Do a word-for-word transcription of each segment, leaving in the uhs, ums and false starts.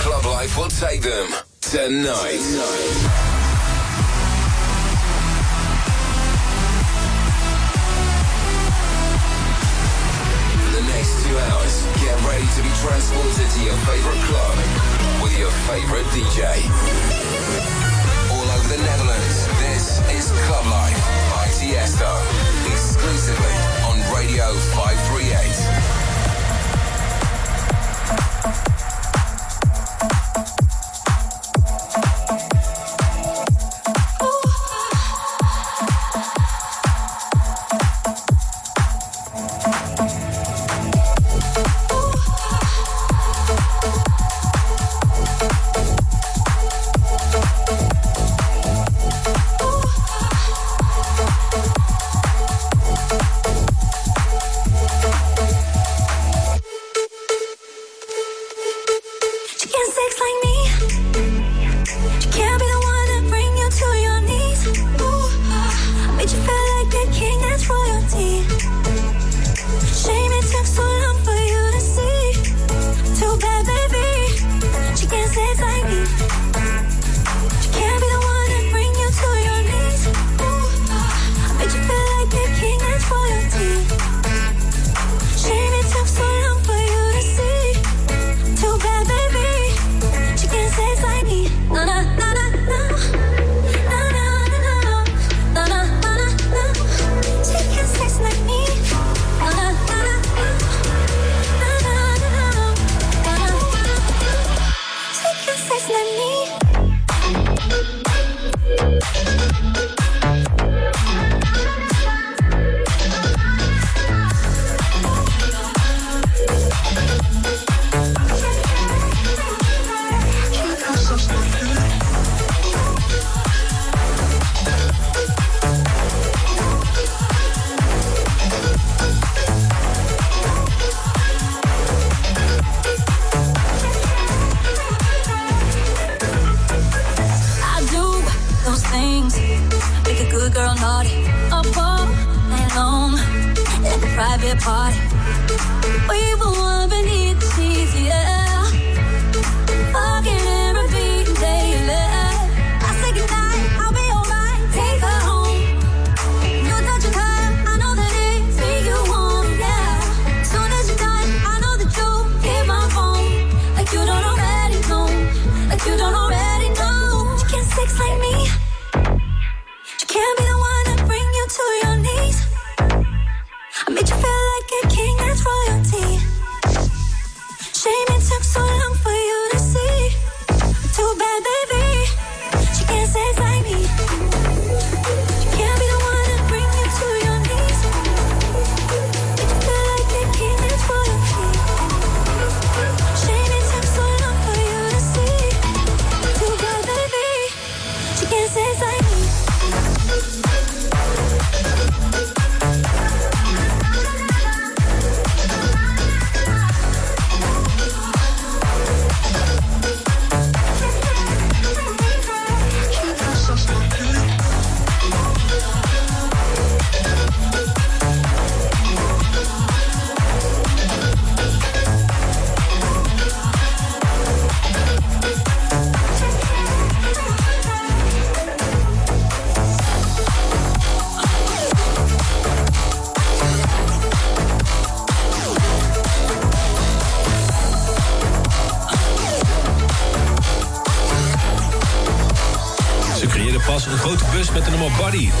club life will take them tonight. tonight. Hours. Get ready to be transported to your favourite club with your favourite D J. All over the Netherlands, this is Club Life by Tiësto, exclusively on Radio five three eight.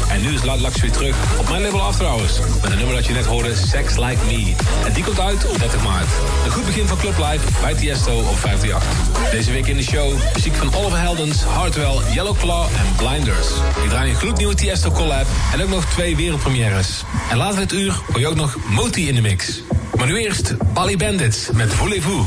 En nu is Loud Lux weer terug op mijn label After Hours. Met een nummer dat je net hoorde, Sex Like Me. En die komt uit op dertig maart. Een goed begin van Club Life bij Tiësto op vijf drie acht. Deze week in de show muziek van Oliver Heldens, Hardwell, Yellow Claw en Blinders. Ik draai een gloednieuwe Tiësto collab en ook nog twee wereldpremières. En later dit uur hoor je ook nog Moti in de mix. Maar nu eerst Bally Bandits met Voulez-vous.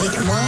avec moi.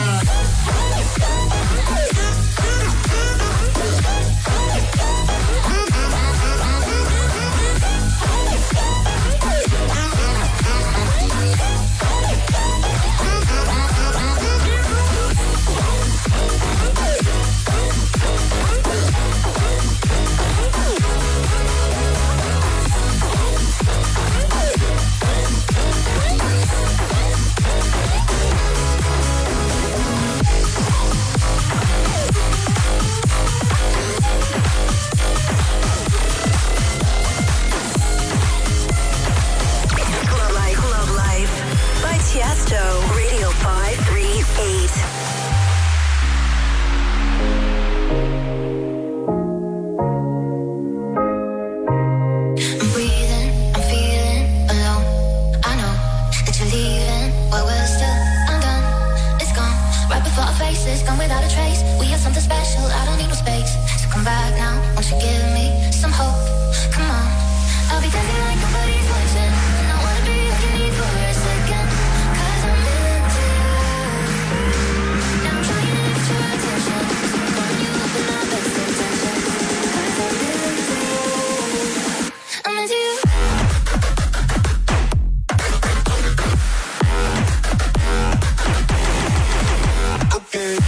Thank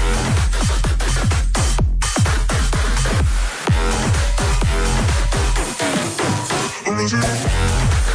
you.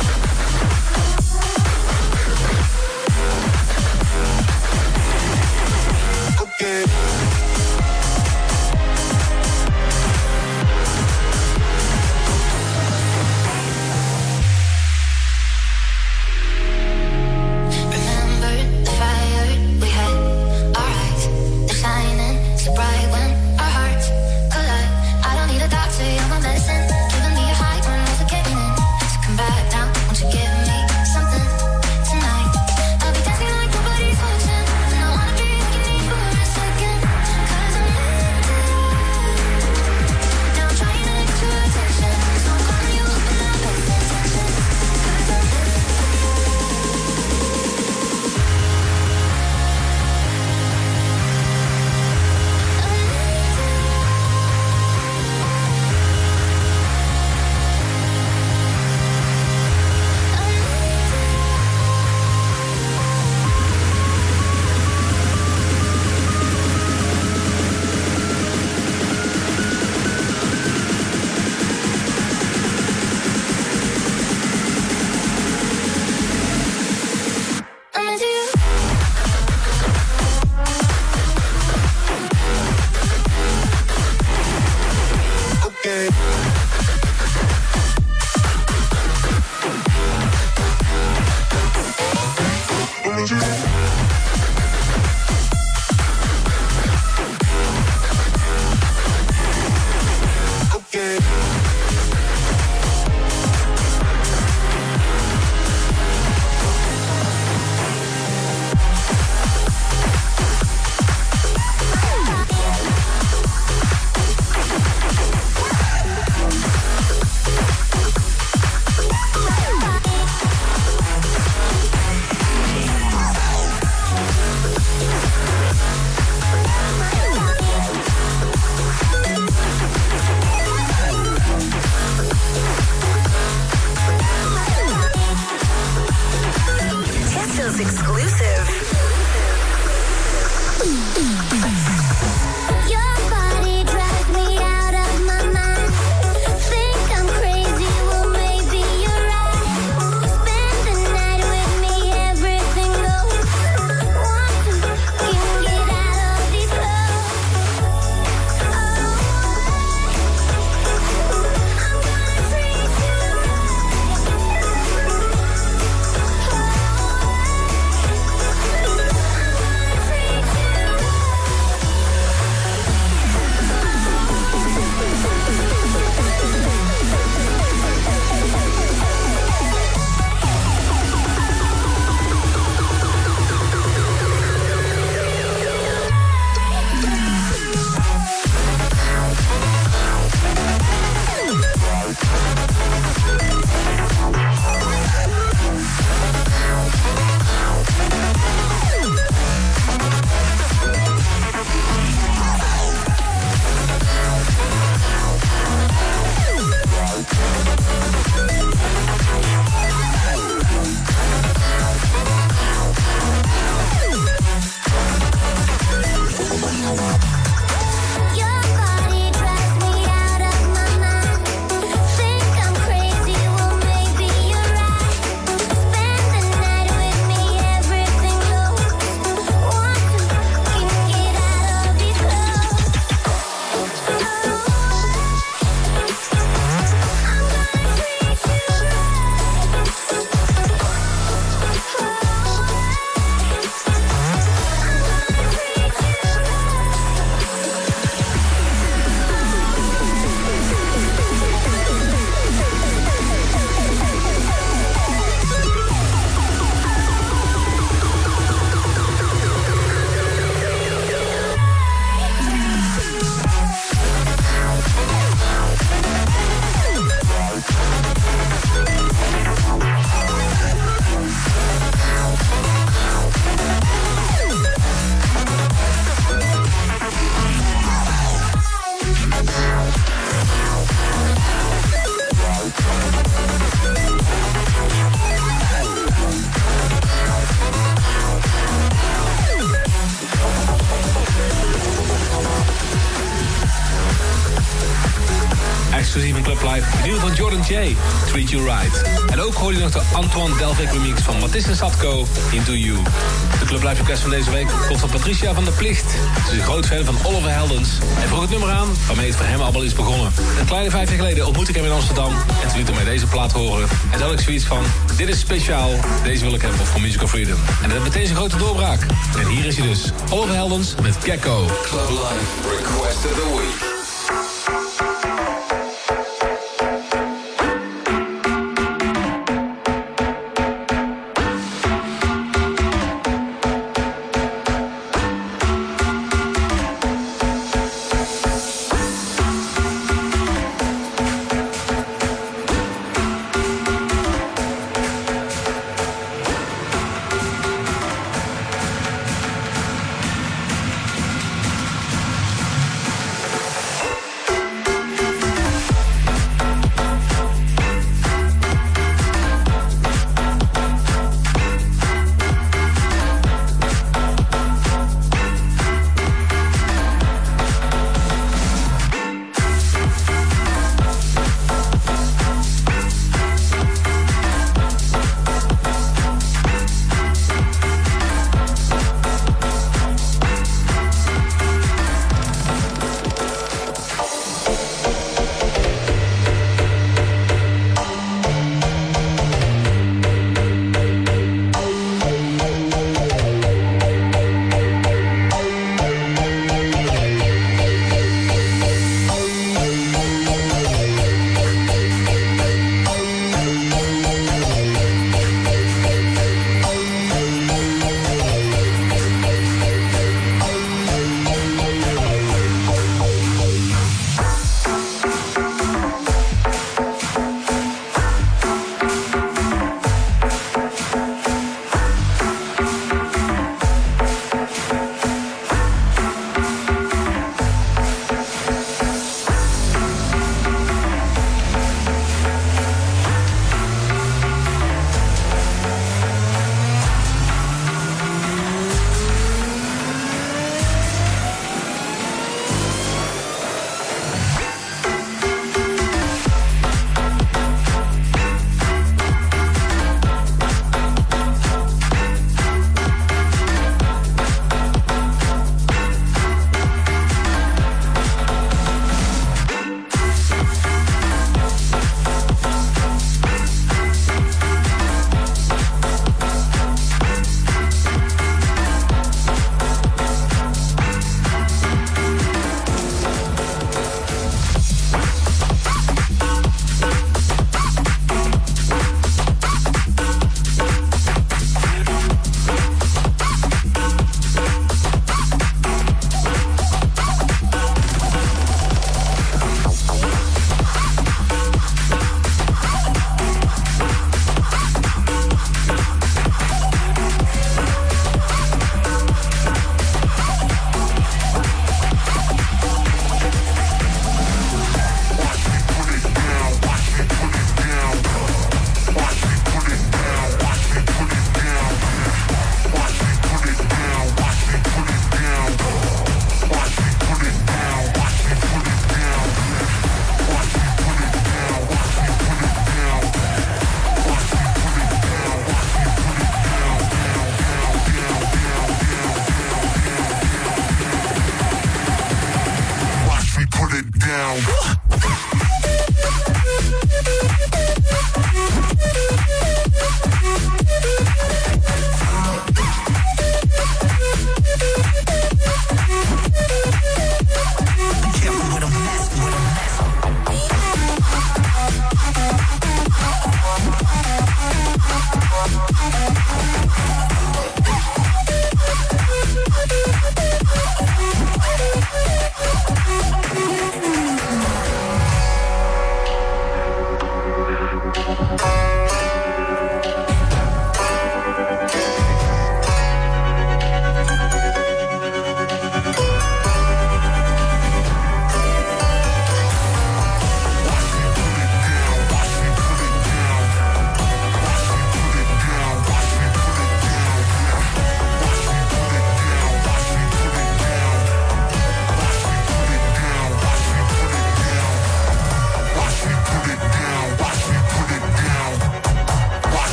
Supply, vernieuwd van Jordan J, Treat You Right. En ook hoor je nog de Antoine Delve remix van Matisse en Zadko, Into You. De Club Live Request van deze week komt van Patricia van der Plicht. Ze is een groot fan van Oliver Heldens en vroeg het nummer aan waarmee het voor hem allemaal is begonnen. Een kleine vijf jaar geleden ontmoet ik hem in Amsterdam en toen liet hij mij deze plaat horen. En toen had ik zoiets van, dit is speciaal, deze wil ik hebben voor Musical Freedom. En dat is meteen zijn grote doorbraak. En hier is hij dus, Oliver Heldens met Gecko. Club Live Request of the Week.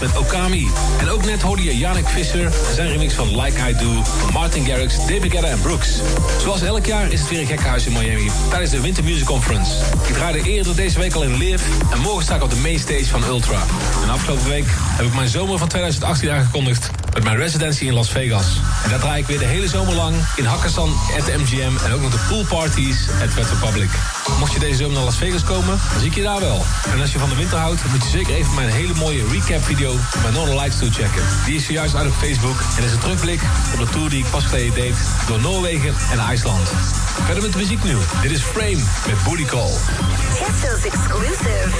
Met Okami. En ook net hoorde je Yannick Visser en zijn remix van Like I Do van Martin Garrix, David Guetta en Brooks. Zoals elk jaar is het weer een gekkenhuis in Miami tijdens de Winter Music Conference. Ik draaide eerder deze week al in Live en morgen sta ik op de mainstage van Ultra. En afgelopen week heb ik mijn zomer van twintig achttien aangekondigd met mijn residency in Las Vegas. En daar draai ik weer de hele zomer lang in Hakkasan, at de M G M en ook nog de poolparties at Red Republic. Mocht je deze zomer naar Las Vegas komen, dan zie ik je daar wel. En als je van de winter houdt, moet je zeker even mijn hele mooie recap-video van mijn Northern Lights toe checken. Die is zojuist uit op Facebook en is een terugblik op de tour die ik pas geleden deed door Noorwegen en IJsland. Verder met de muziek nu. Dit is Frame met Booty Call. Tiësto's exclusive.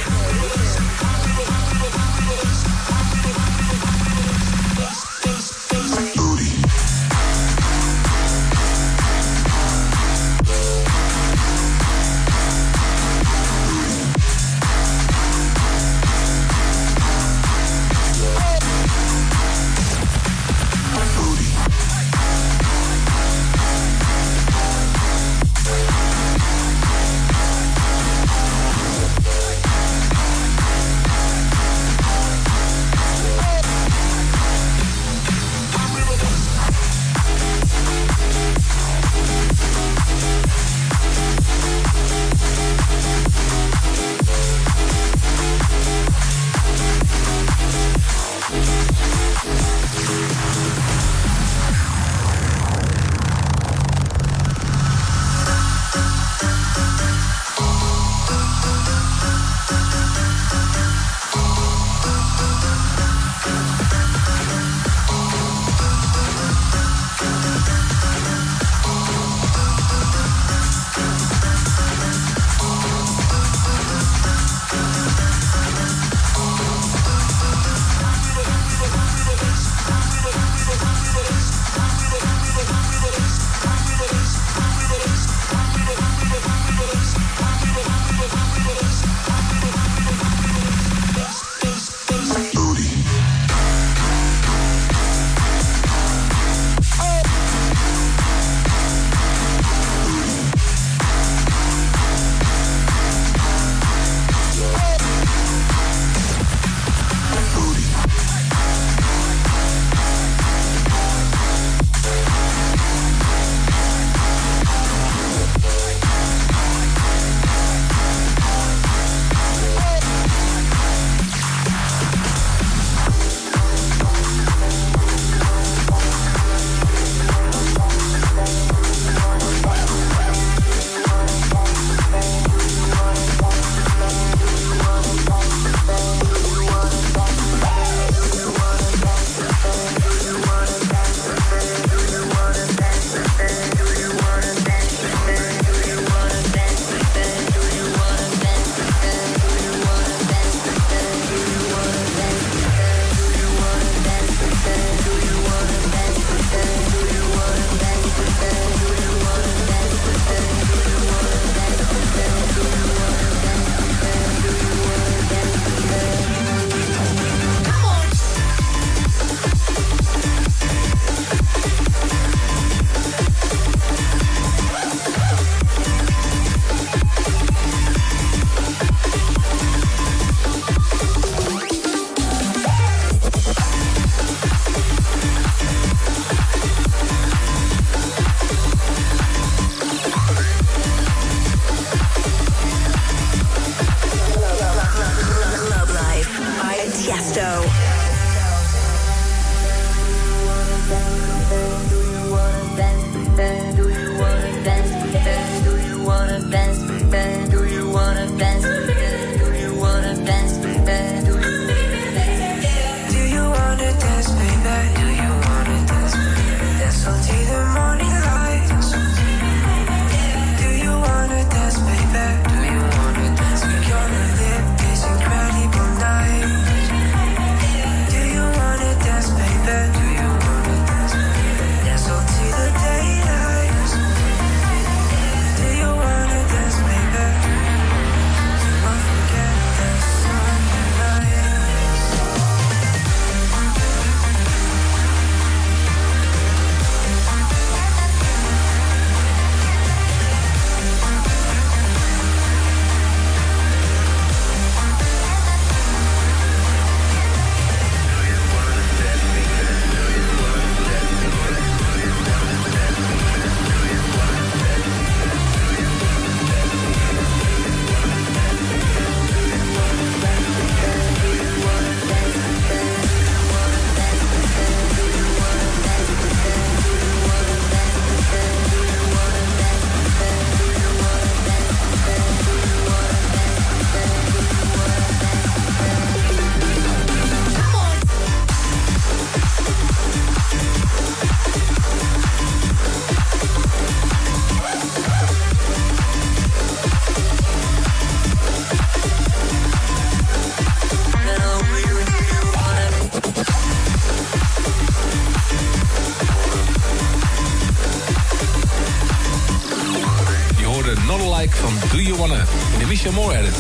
Not Alike van Do You Wanna in de Misha Moore edit.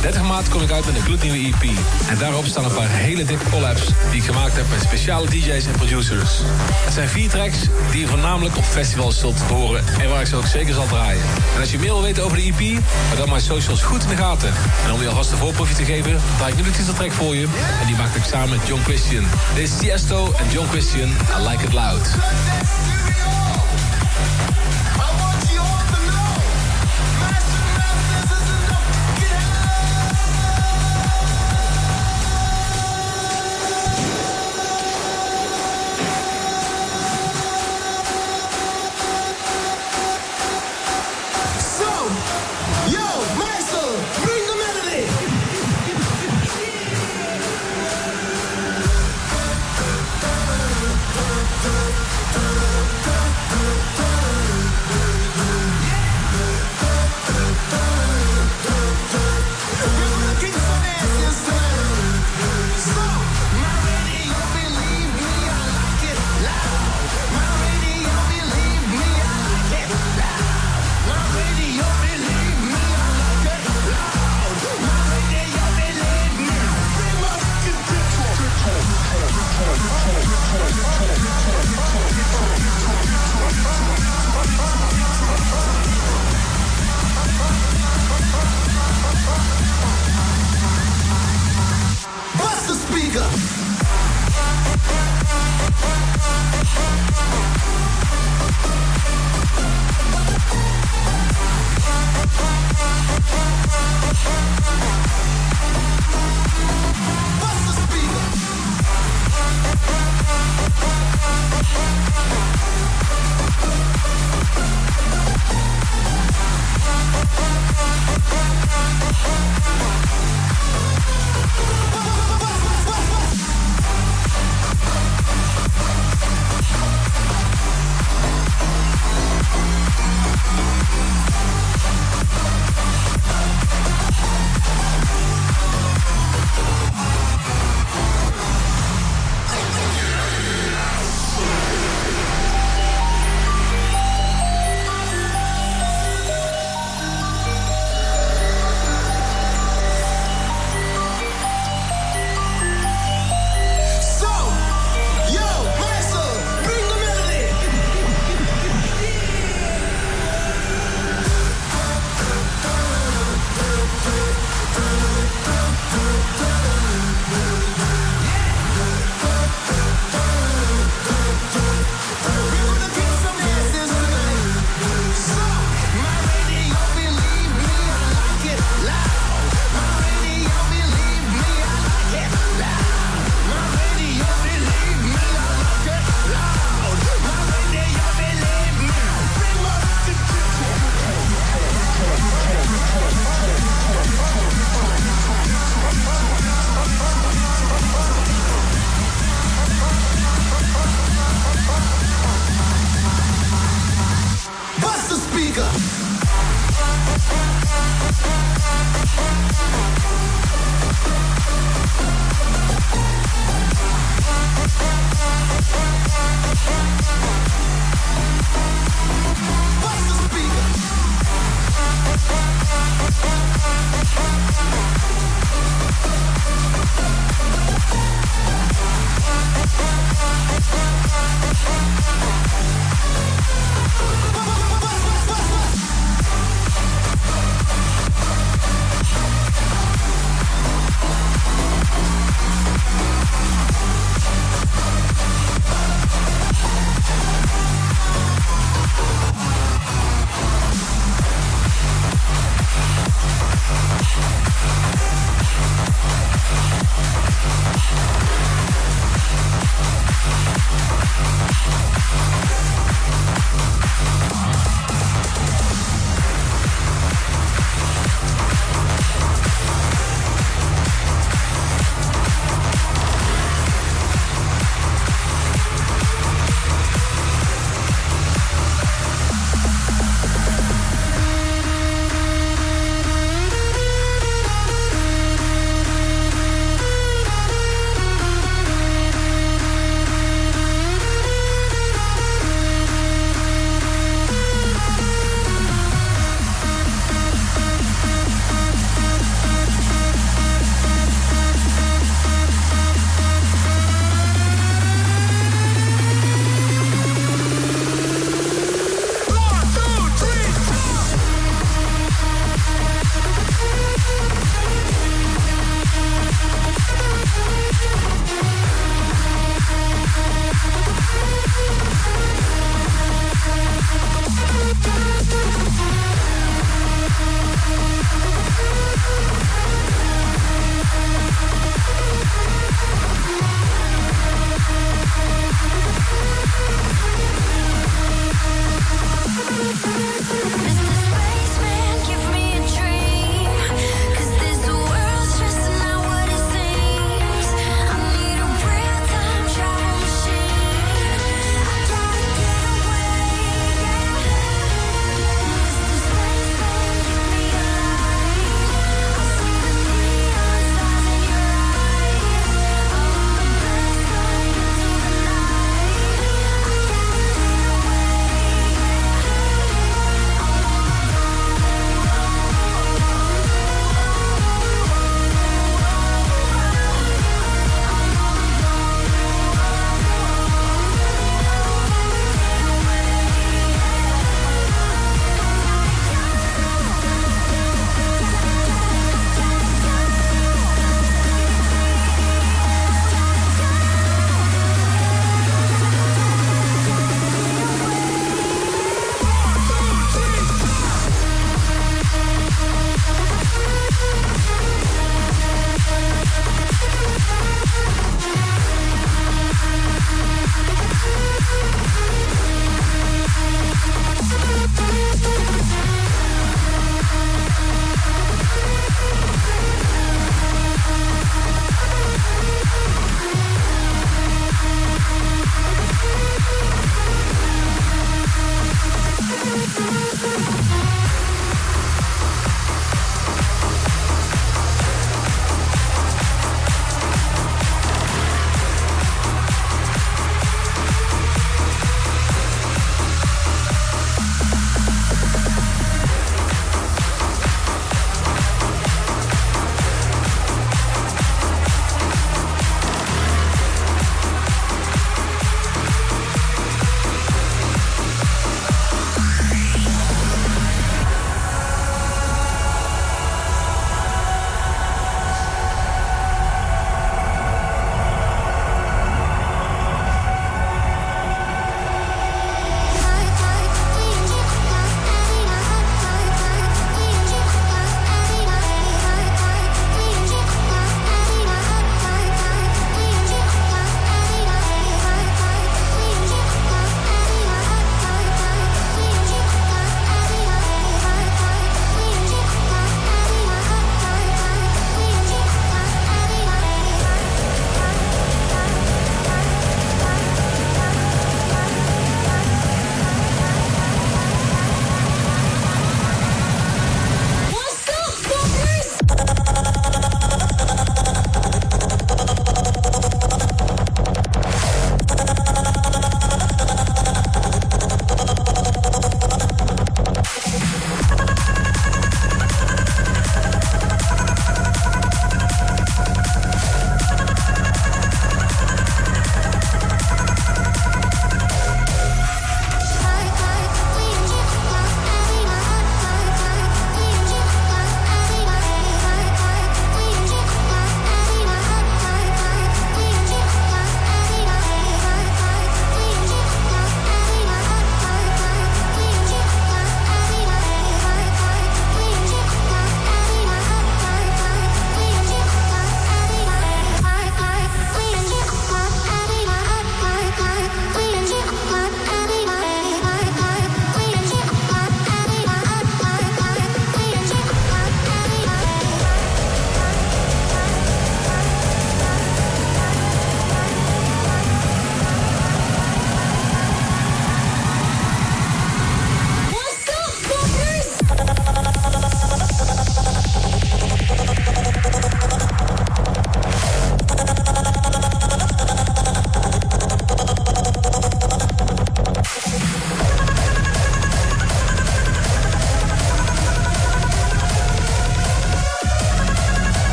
dertig maart kom ik uit met een gloednieuwe E P. En daarop staan een paar hele dikke collabs die ik gemaakt heb met speciale D J's en producers. Het zijn vier tracks die je voornamelijk op festivals zult horen en waar ik ze ook zeker zal draaien. En als je meer wil weten over de E P, hou dan mijn socials goed in de gaten. En om je alvast een voorproefje te geven, draai ik nu de titeltrack voor je. En die maak ik samen met John Christian. Dit is Tiësto en John Christian, I Like It Loud.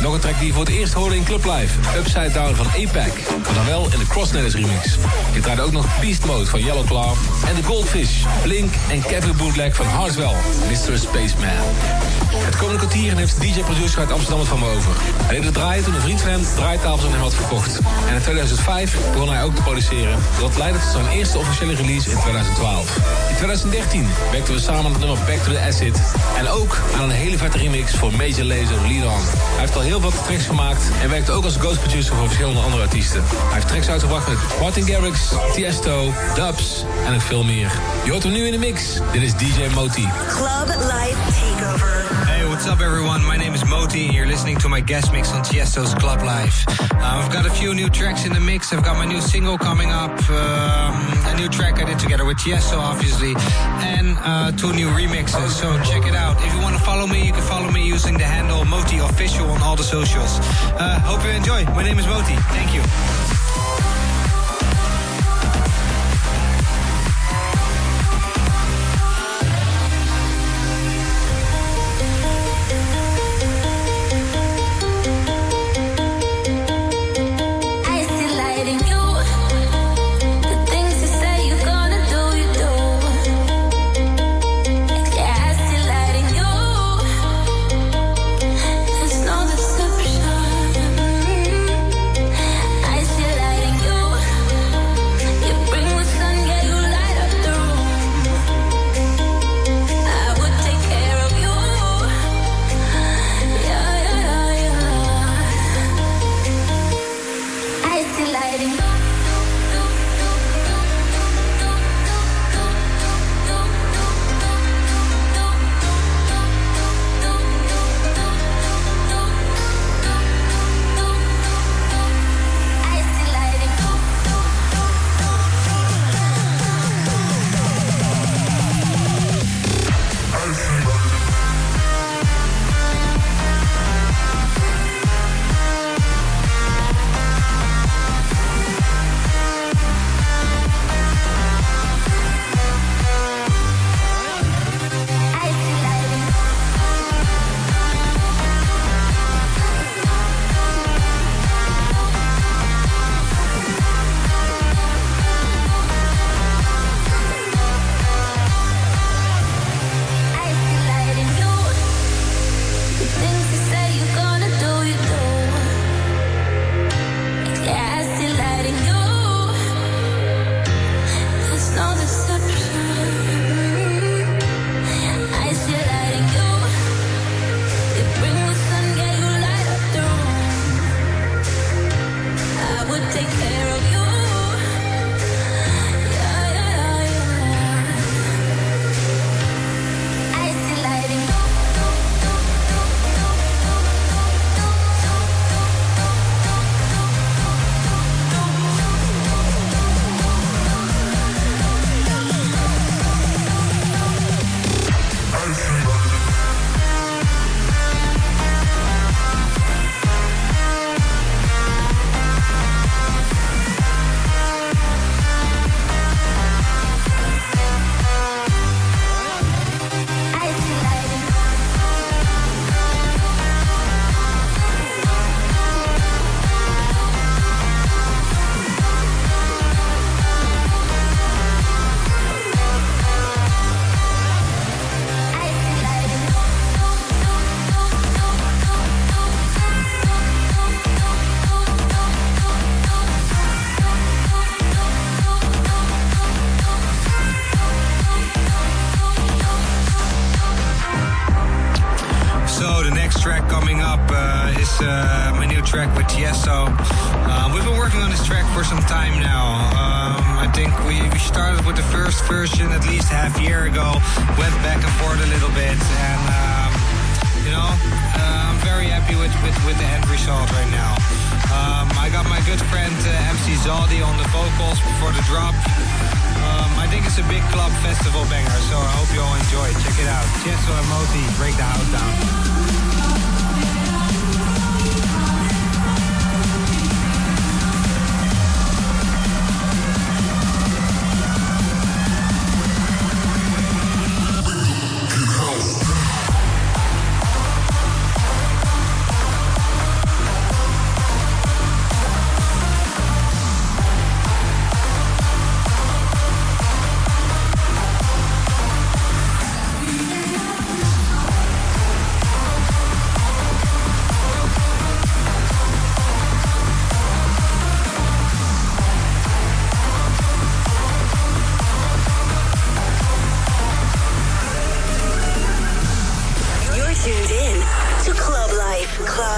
Nog een track die je voor het eerst hoorde in Club Live. Upside Down van A P E C. Maar dan wel in de Crossnetters remix. Je draaide ook nog Beast Mode van Yellow Claw. En The Goldfish, Blink en Kevin Bootleg van Hardwell. mister Spaceman. Het komende kwartier heeft de D J-producer uit Amsterdam het van me over. Hij deed het draaien toen een vriend van hem draaitafels aan hem had verkocht. En in tweeduizend vijf begon hij ook te produceren. Dat leidde tot zijn eerste officiële release in tweeduizend twaalf. In tweeduizend dertien werkten we samen aan het nummer Back to the Acid. En ook aan een hele vette remix voor Major Lazer, Lidon. Hij heeft al heel wat tracks gemaakt en werkt ook als ghost producer voor verschillende andere artiesten. Hij heeft tracks uitgebracht met Martin Garrix, Tiësto, Dubs en nog veel meer. Je hoort hem nu in de mix. Dit is D J Moti. Club Live Takeover. Hey, what's up everyone? My name is Moti and you're listening to my guest mix on Tiësto's Club Live. Uh, I've got a few new tracks in the mix. I've got my new single coming up. Uh, a new track I did together with Tiësto, obviously. And uh, two new remixes. So check it out. If you want to follow me, you can follow me using the handle Moti Official on all the socials. Uh, hope you enjoy. My name is Moti. Thank you.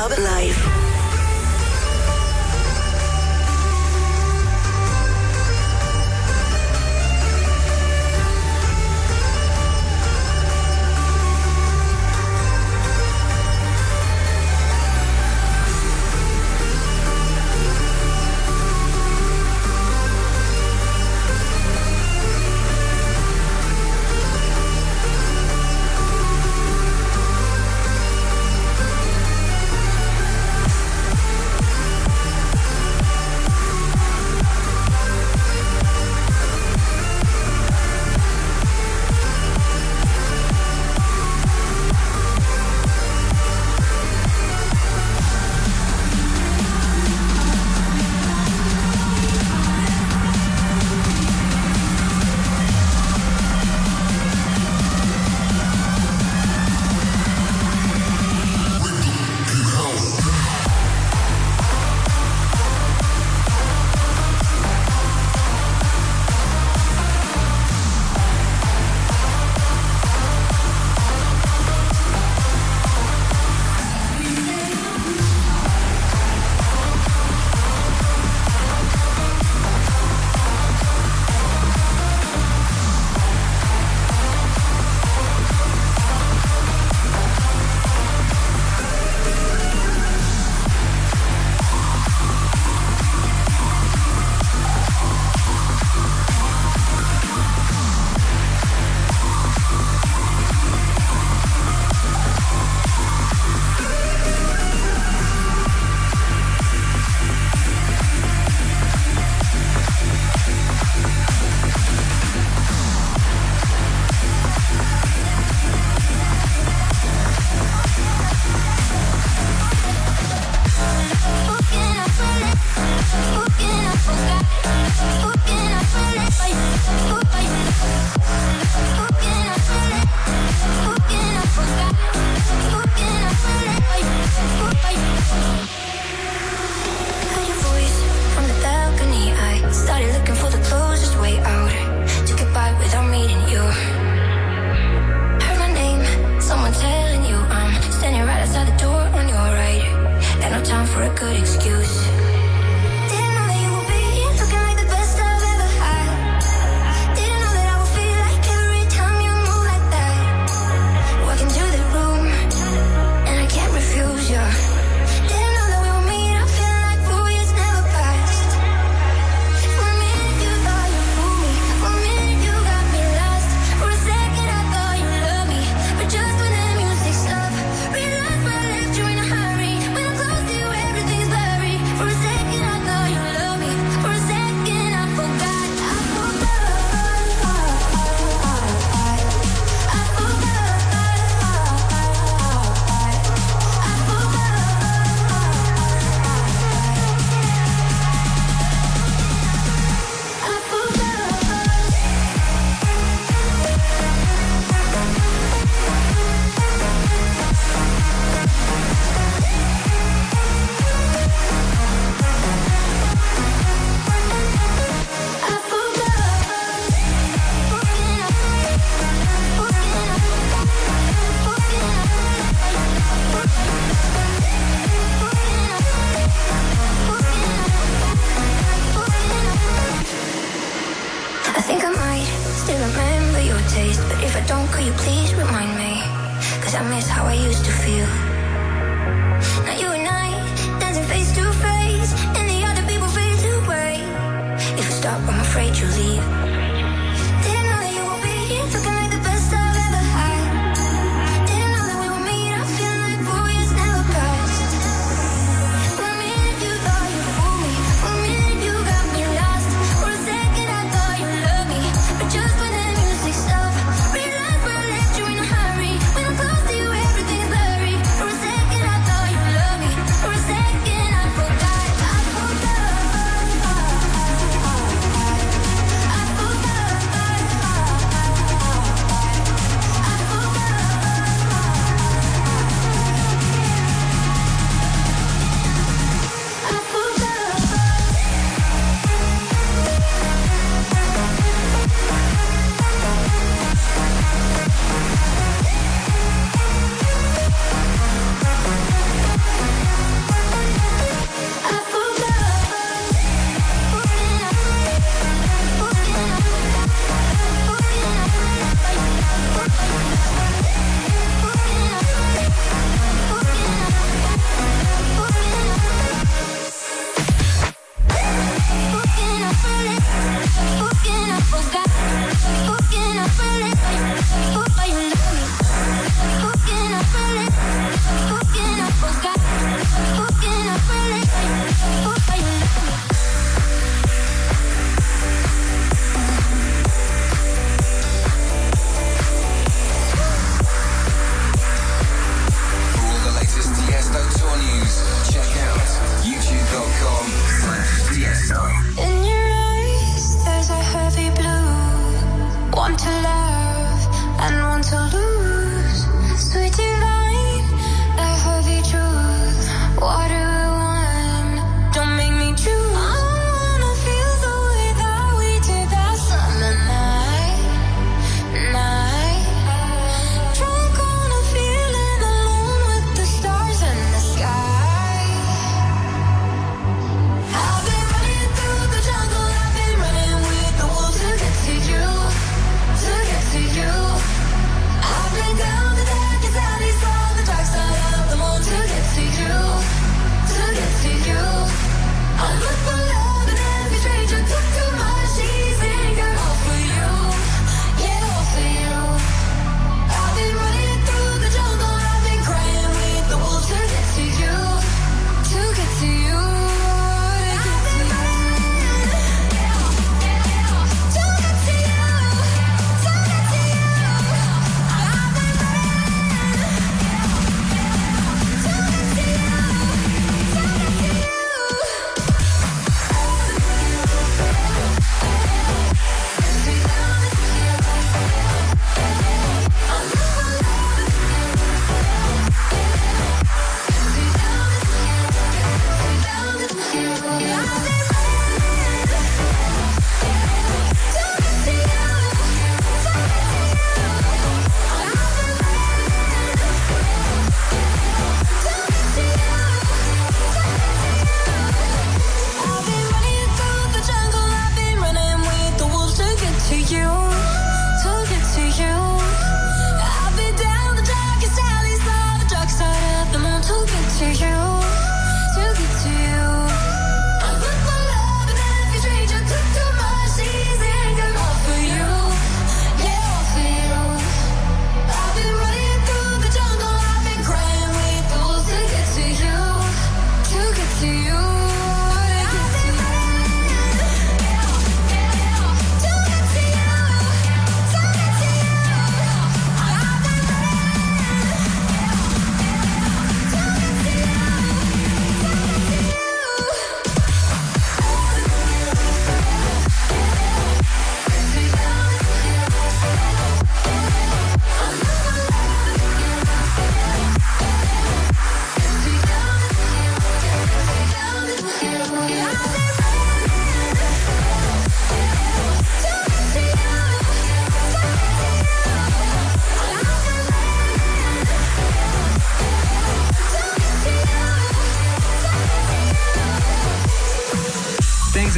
Club Live.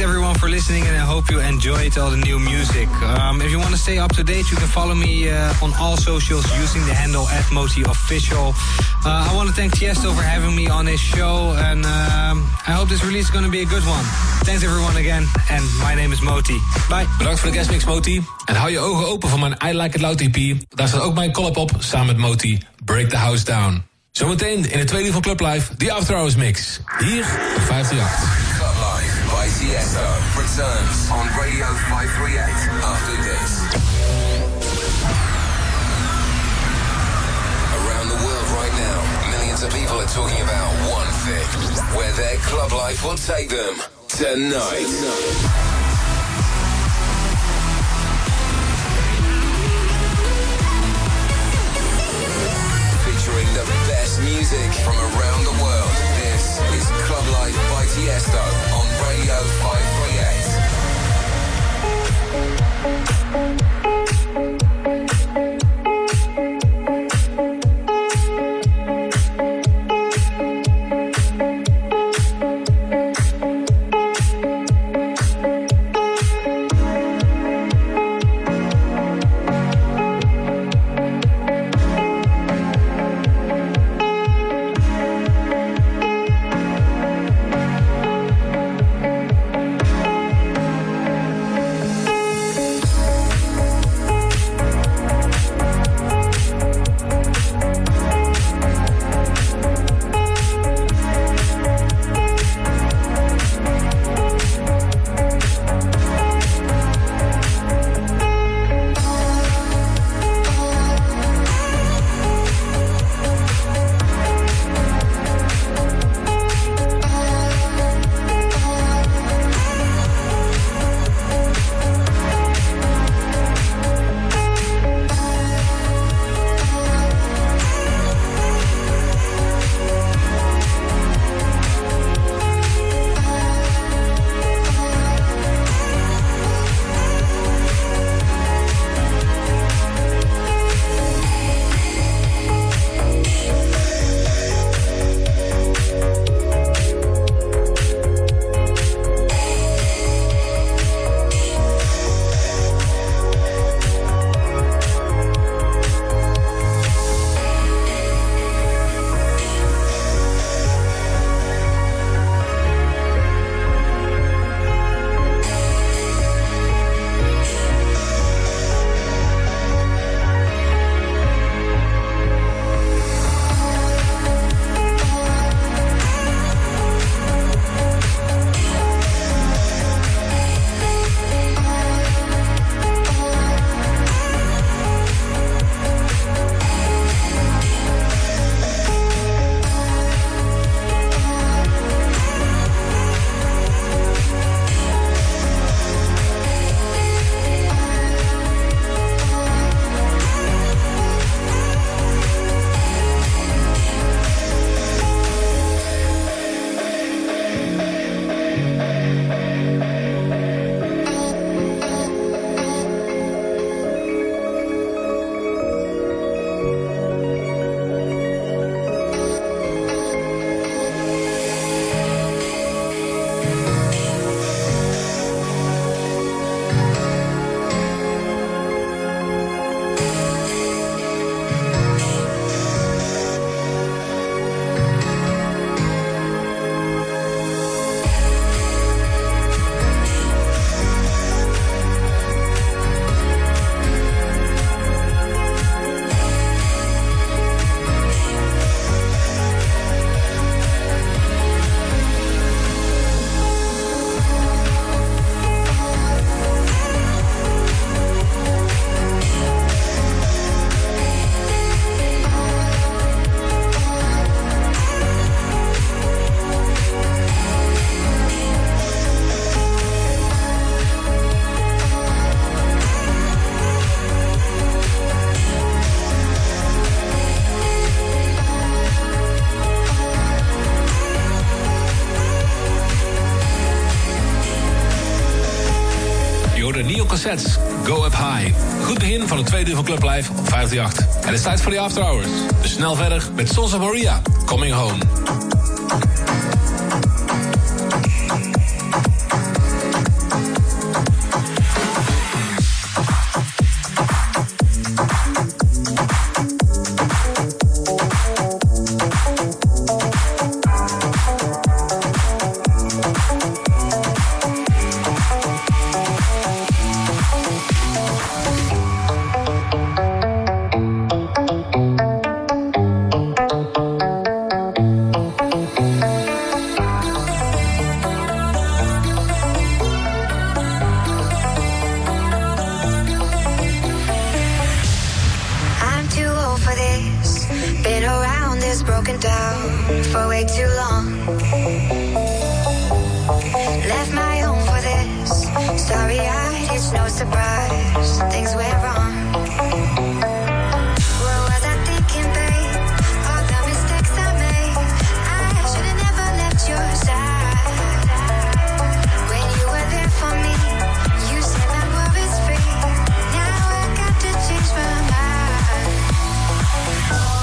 everyone for listening, and I hope you enjoyed all the new music. Um, if you want to stay up to date, you can follow me uh, on all socials using the handle at Moti Official. Uh, I want to thank Tiësto for having me on his show, and um, I hope this release is going to be a good one. Thanks everyone again, and my name is Moti. Bye. Bedankt voor de guestmix, Moti. En hou je ogen open voor mijn I Like It Loud E P. Daar staat ook mijn collab op, samen met Moti. Break the House Down. Zometeen in de tweede uur van Club Live, de After Hours Mix. Hier op vijftien acht. Club Live by Tiësto returns on Radio five thirty-eight after this. Around the world right now, millions of people are talking about one thing, where their club life will take them tonight. tonight. The best music from around the world. This is Club Life by Tiësto on Radio five thirty-eight. Sets, Go Up High. Goed begin van het tweede uur van Club Live op vijftien acht. En het is tijd voor de After Hours. Dus snel verder met Sons of Maria, Coming Home. was broken down for way too long. Left my home for this, starry-eyed, it's no surprise, things went wrong. What was I thinking, babe? All the mistakes I made, I should have never left your side. When you were there for me, you said my worries free. Now I got to change my mind. I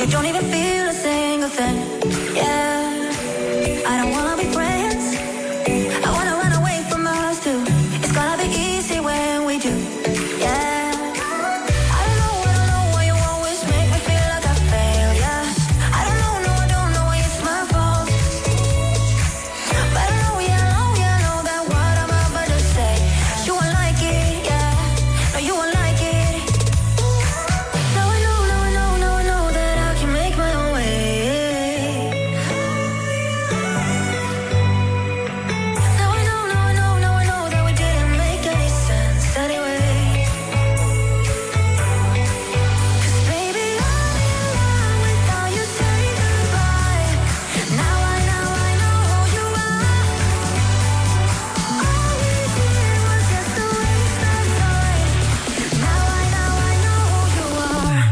and you don't even feel a single thing. Yeah, I don't wanna be friends, I wanna run away from us too. It's gonna be easy when we do. Yeah, I don't know, I don't know why you always make me feel like I fail. Yeah, I don't know, no, I don't know why it's my fault, but I know, yeah, I know, yeah, I know that what I'm about to say, you won't like it. Yeah, no, you won't like it. Now I know, now I know, now I know that I can make my own way. Now I know, now I know, now I know that we didn't make any sense anyway. Cause baby, I'll be alive without you saying goodbye. Now I, now I know who you are. All we did was just a waste of time. Now I, now I know who you are.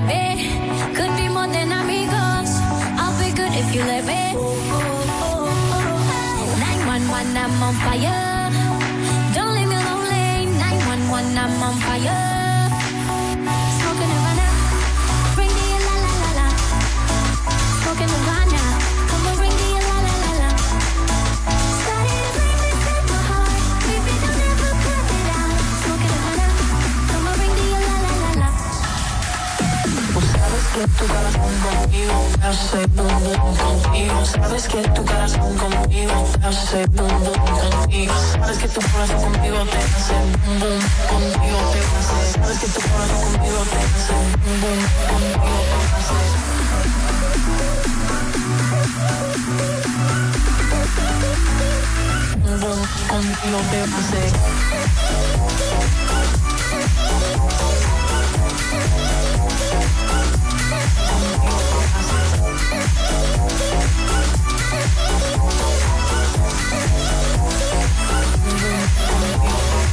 could be, could be more than amigos. I'll be good if you let me. nine one one, I'm on fire. Don't leave me lonely. nine one one, I'm on fire. Smoking Nirvana, bring me a la la la la. Smoking Nirvana, come on, bring me a la la la la. Started to break this in my heart. Baby, don't ever cut it out. Smoking Nirvana, come on, bring me a la la la la. Pues sabes que tu corazón conmigo me hace boom boom contigo. Sabes que tu corazón conmigo me hace boom boom contigo. Sabes que tu corazón conmigo te hace boom boom contigo te hace. Sabes que tu corazón conmigo te hace boom boom contigo te hace. Boom boom contigo te hace. nine one one, I'm on fire.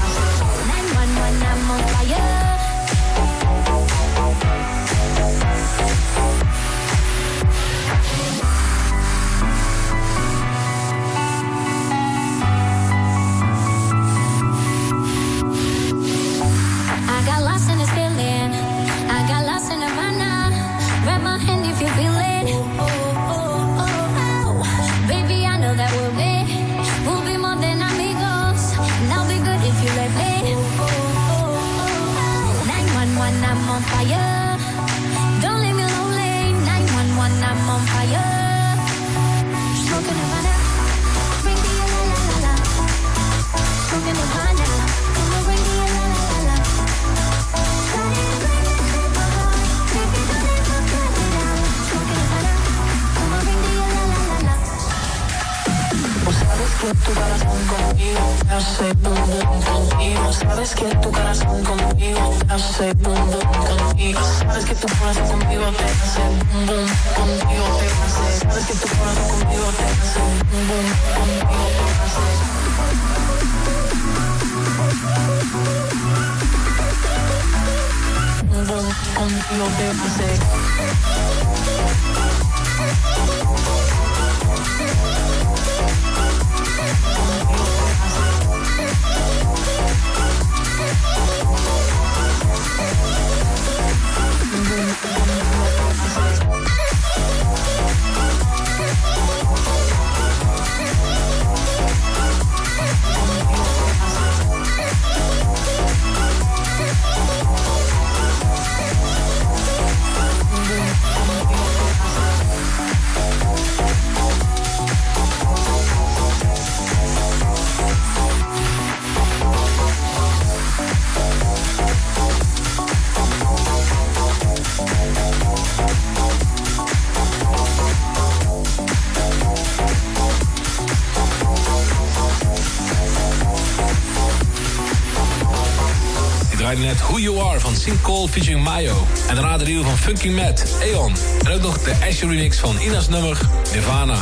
Net Who You Are van Sinkhole featuring Mayo. En daarna de deal van Funky Matt, Aeon. En ook nog de Asher remix van Ina's nummer Nirvana.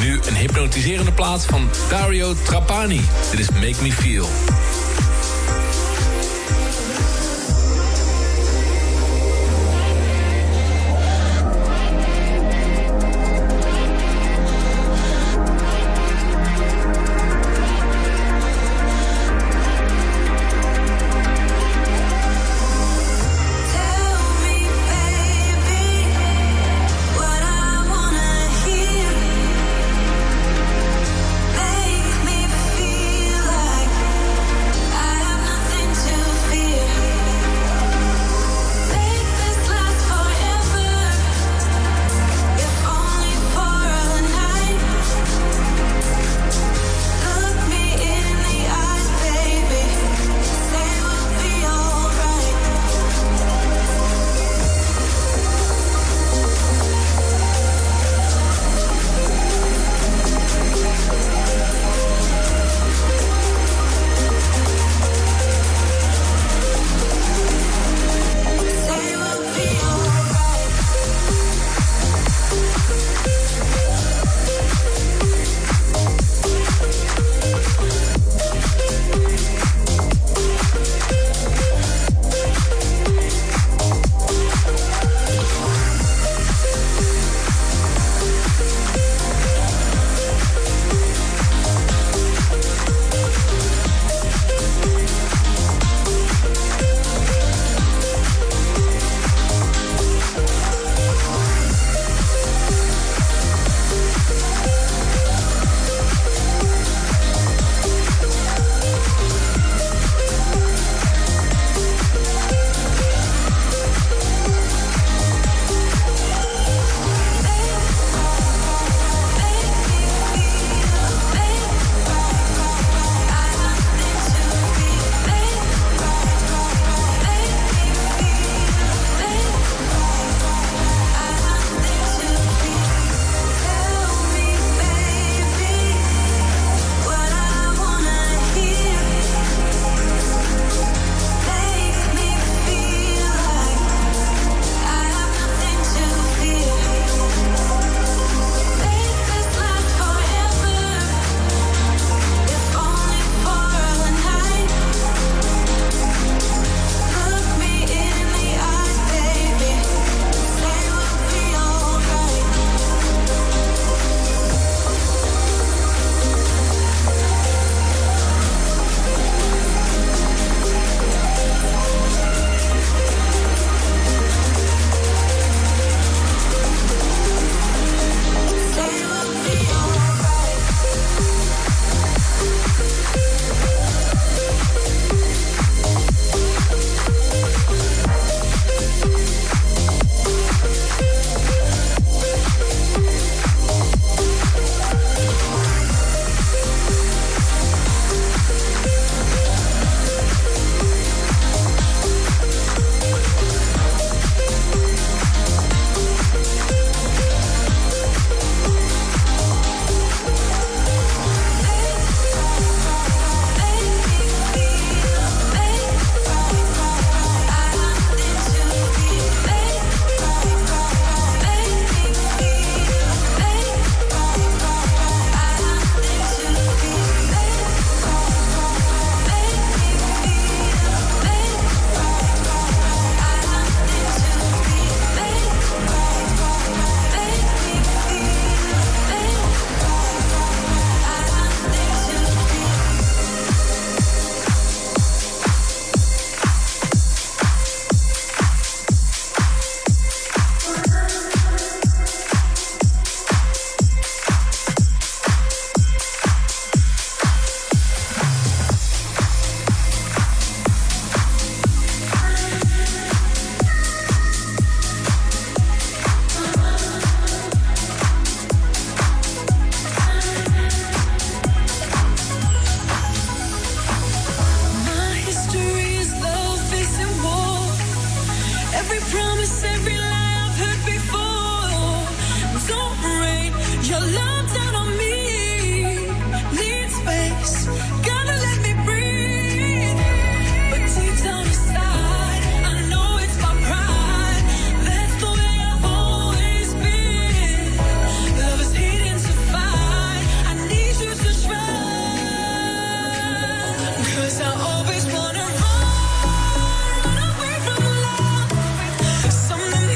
Nu een hypnotiserende plaat van Dario Trapani. Dit is Make Me Feel. Something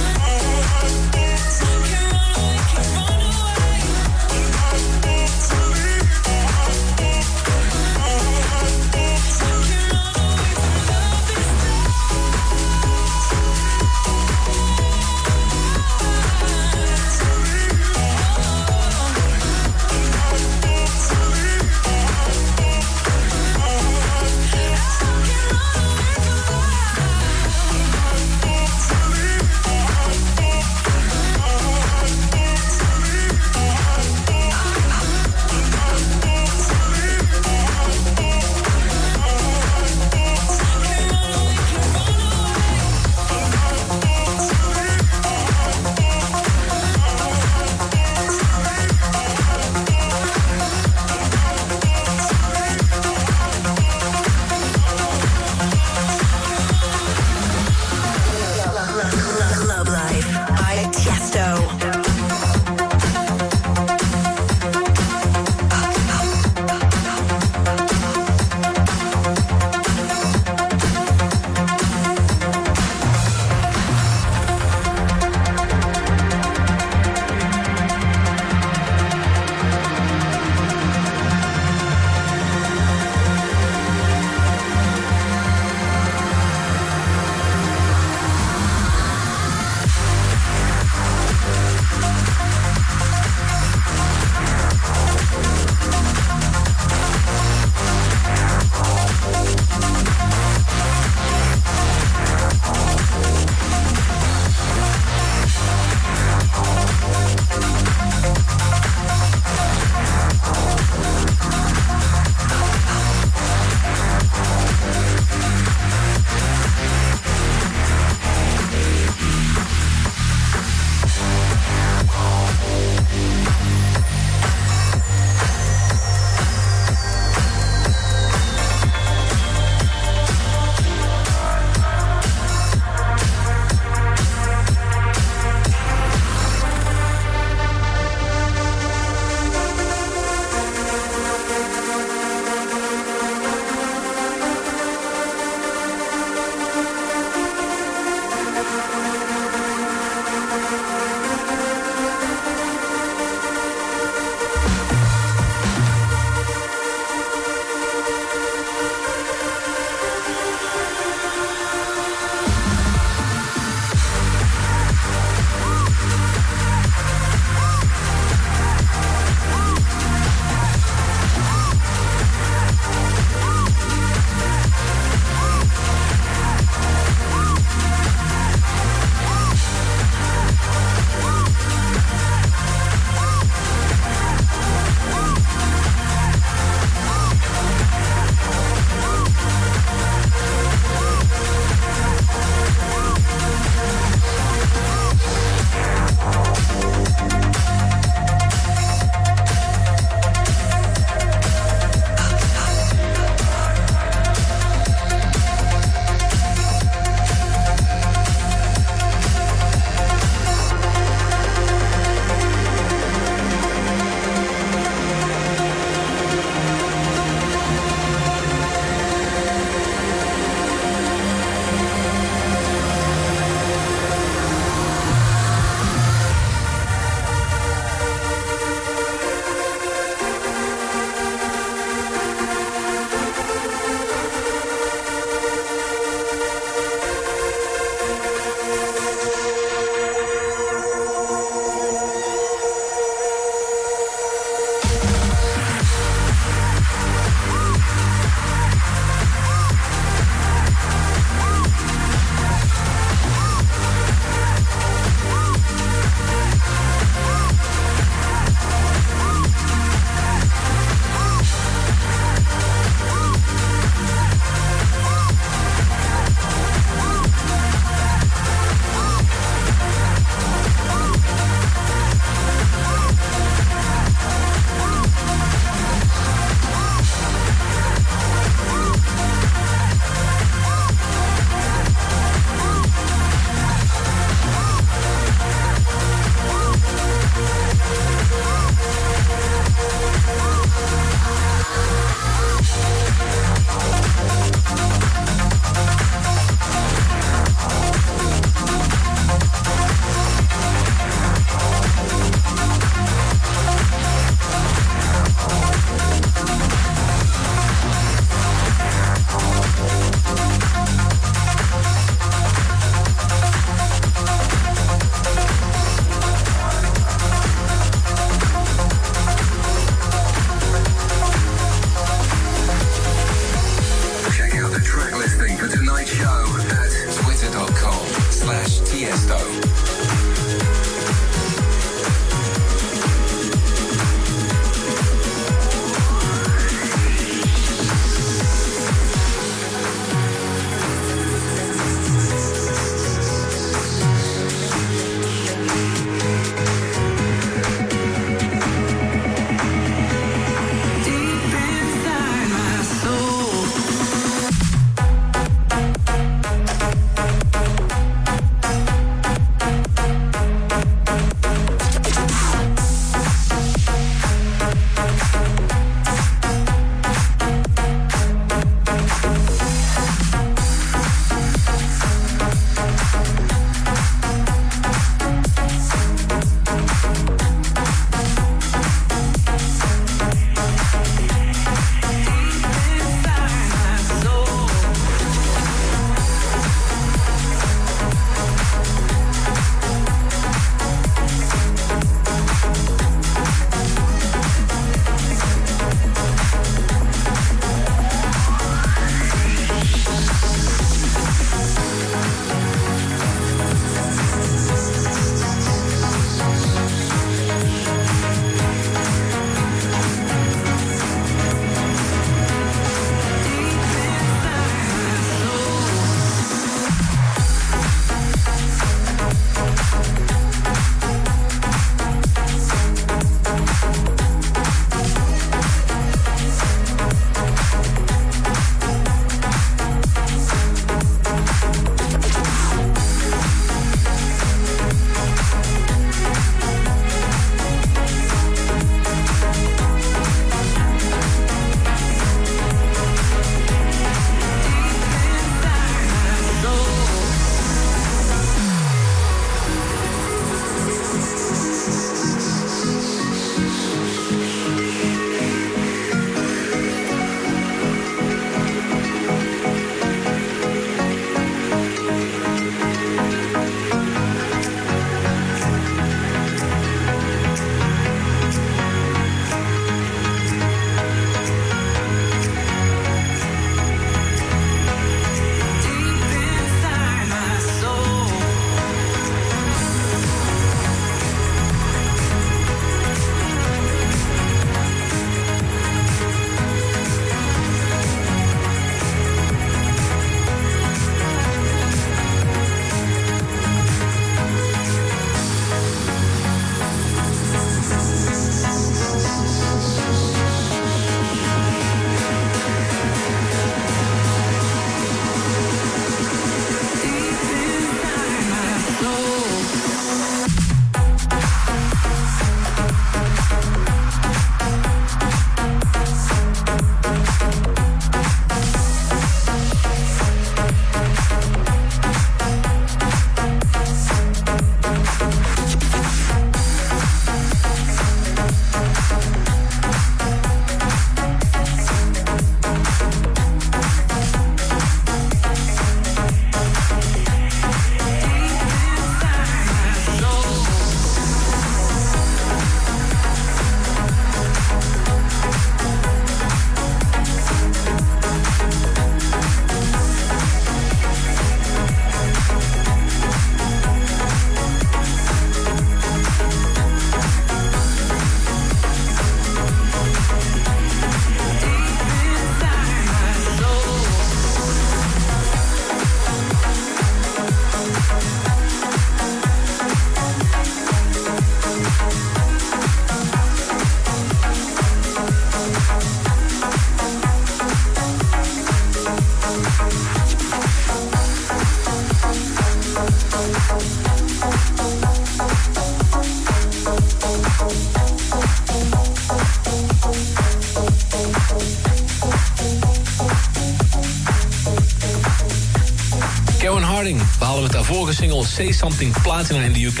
Starting behaalden we het haar vorige single Say Something Platina in de U K.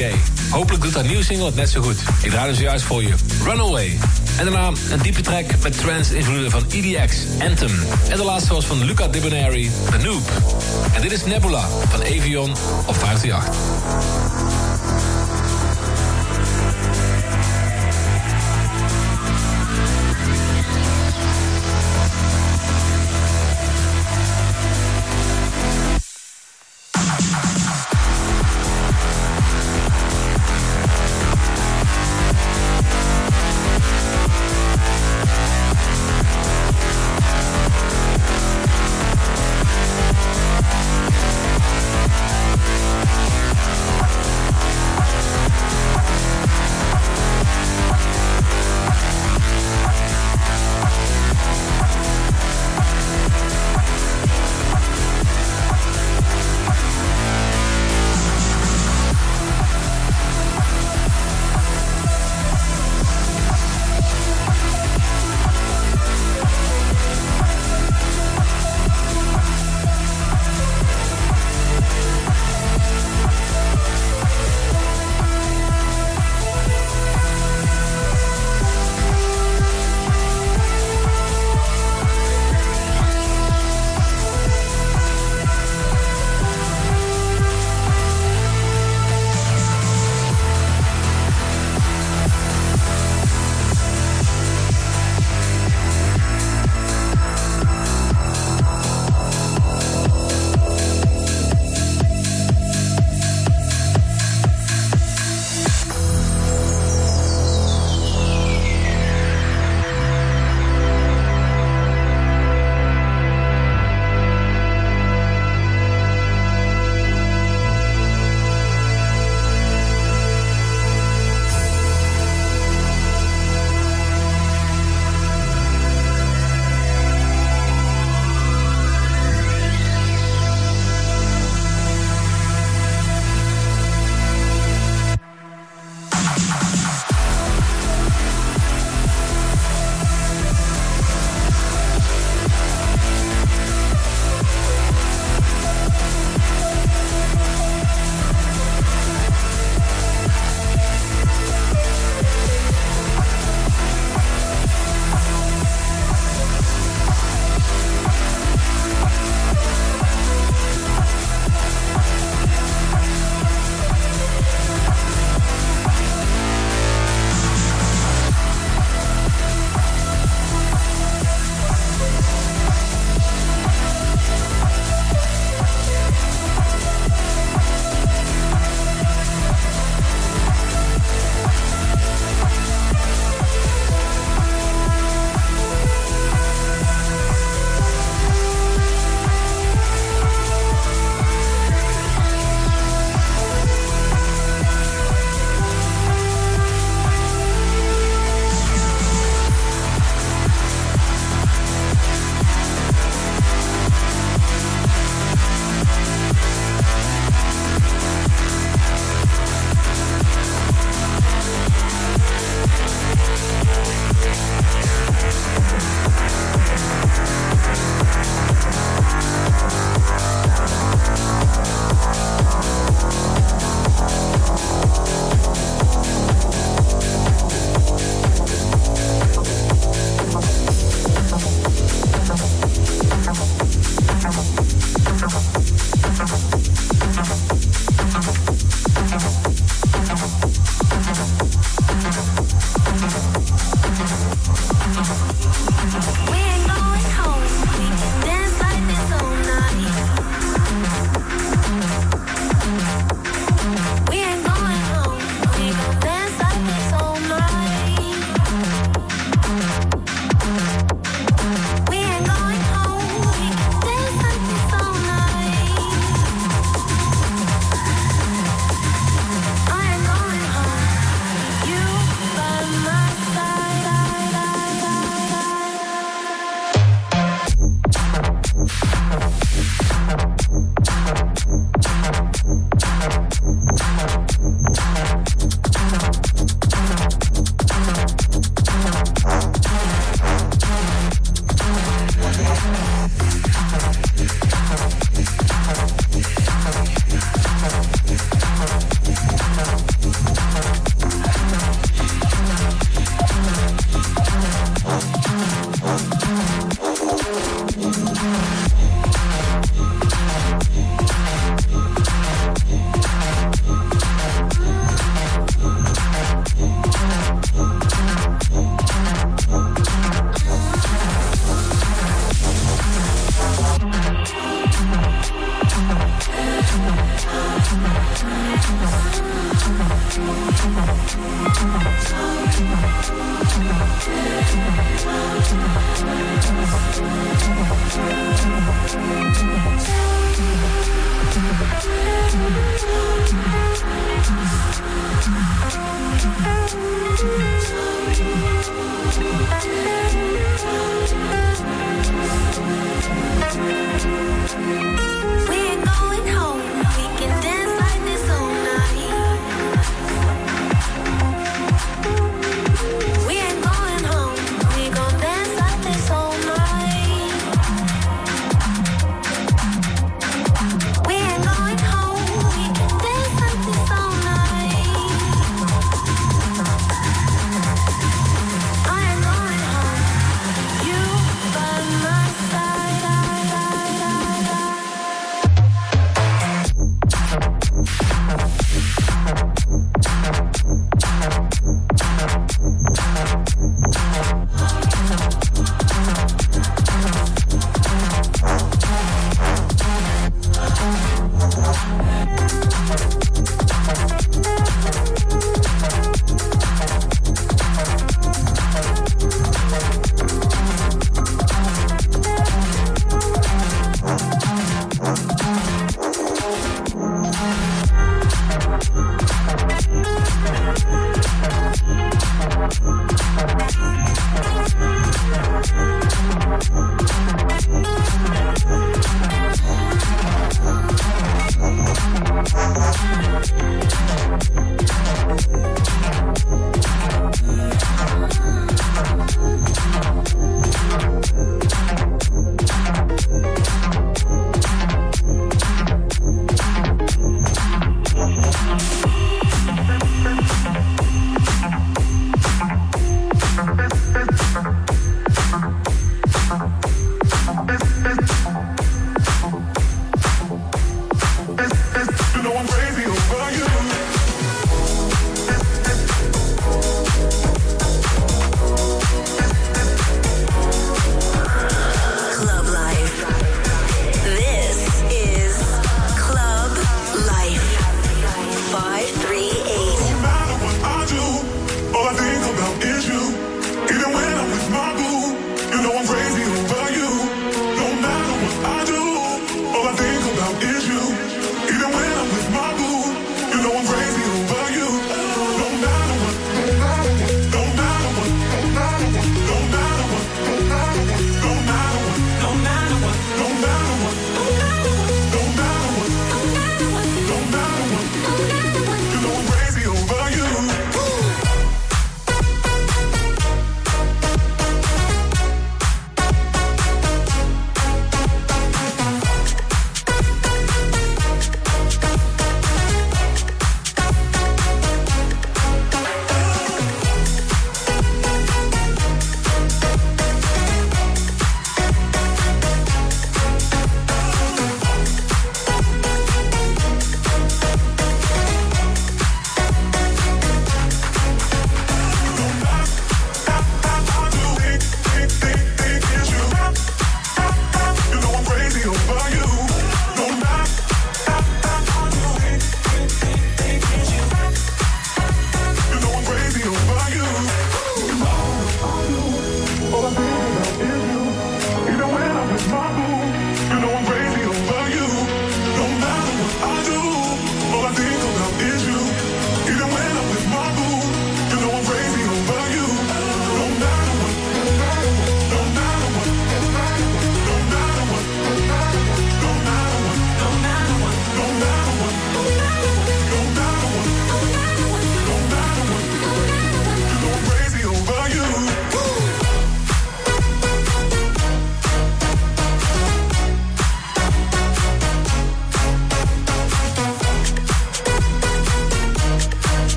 Hopelijk doet haar nieuwe single het net zo goed. Ik draai hem zojuist voor je. Runaway. En daarna een diepe track met trance-invloeden van E D X, Anthem. En de laatste was van Luca De Boneri, The Noob. En dit is Nebula van Avion op vijfhonderdachttien.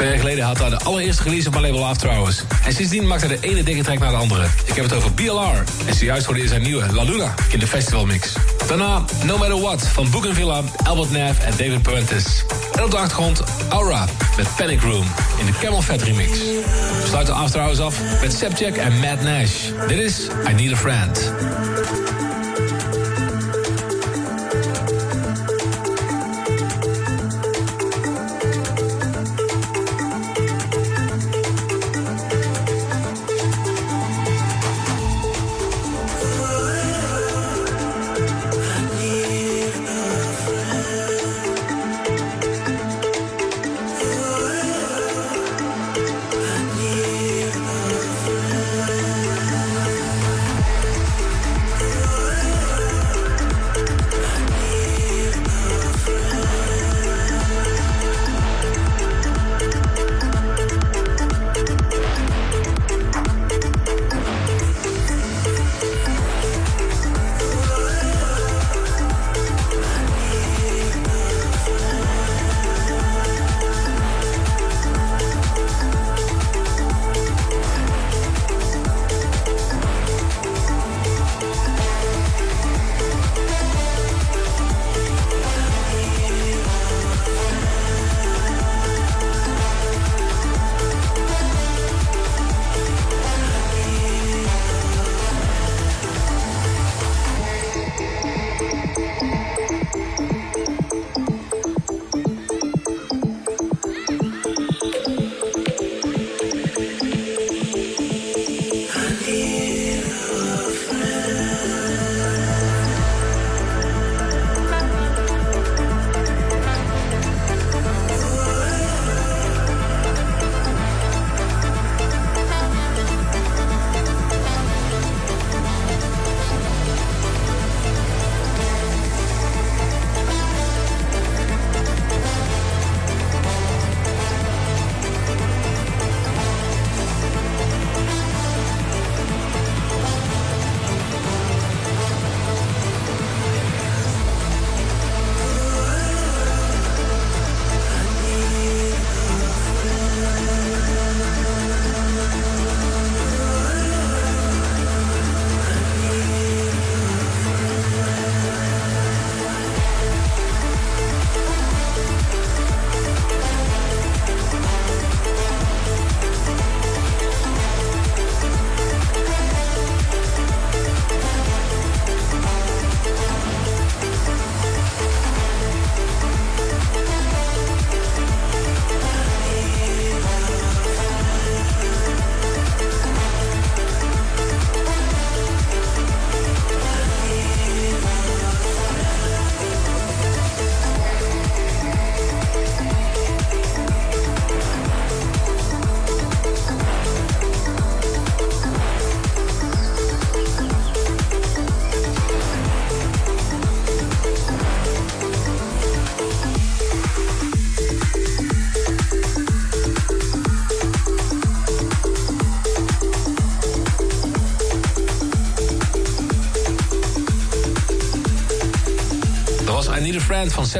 Twee jaar geleden had hij de allereerste release op mijn label After Hours. En sindsdien maakt hij de ene dikke track naar de andere. Ik heb het over B L R. En zojuist hoorde je zijn nieuwe La Luna in de festivalmix. Daarna No Matter What van Book en Villa, Albert Nav en David Puentes. En op de achtergrond Aura met Panic Room in de Camel Fat remix. We sluiten After Hours af met Sepjack en Matt Nash. Dit is I Need a Friend. Van Sepp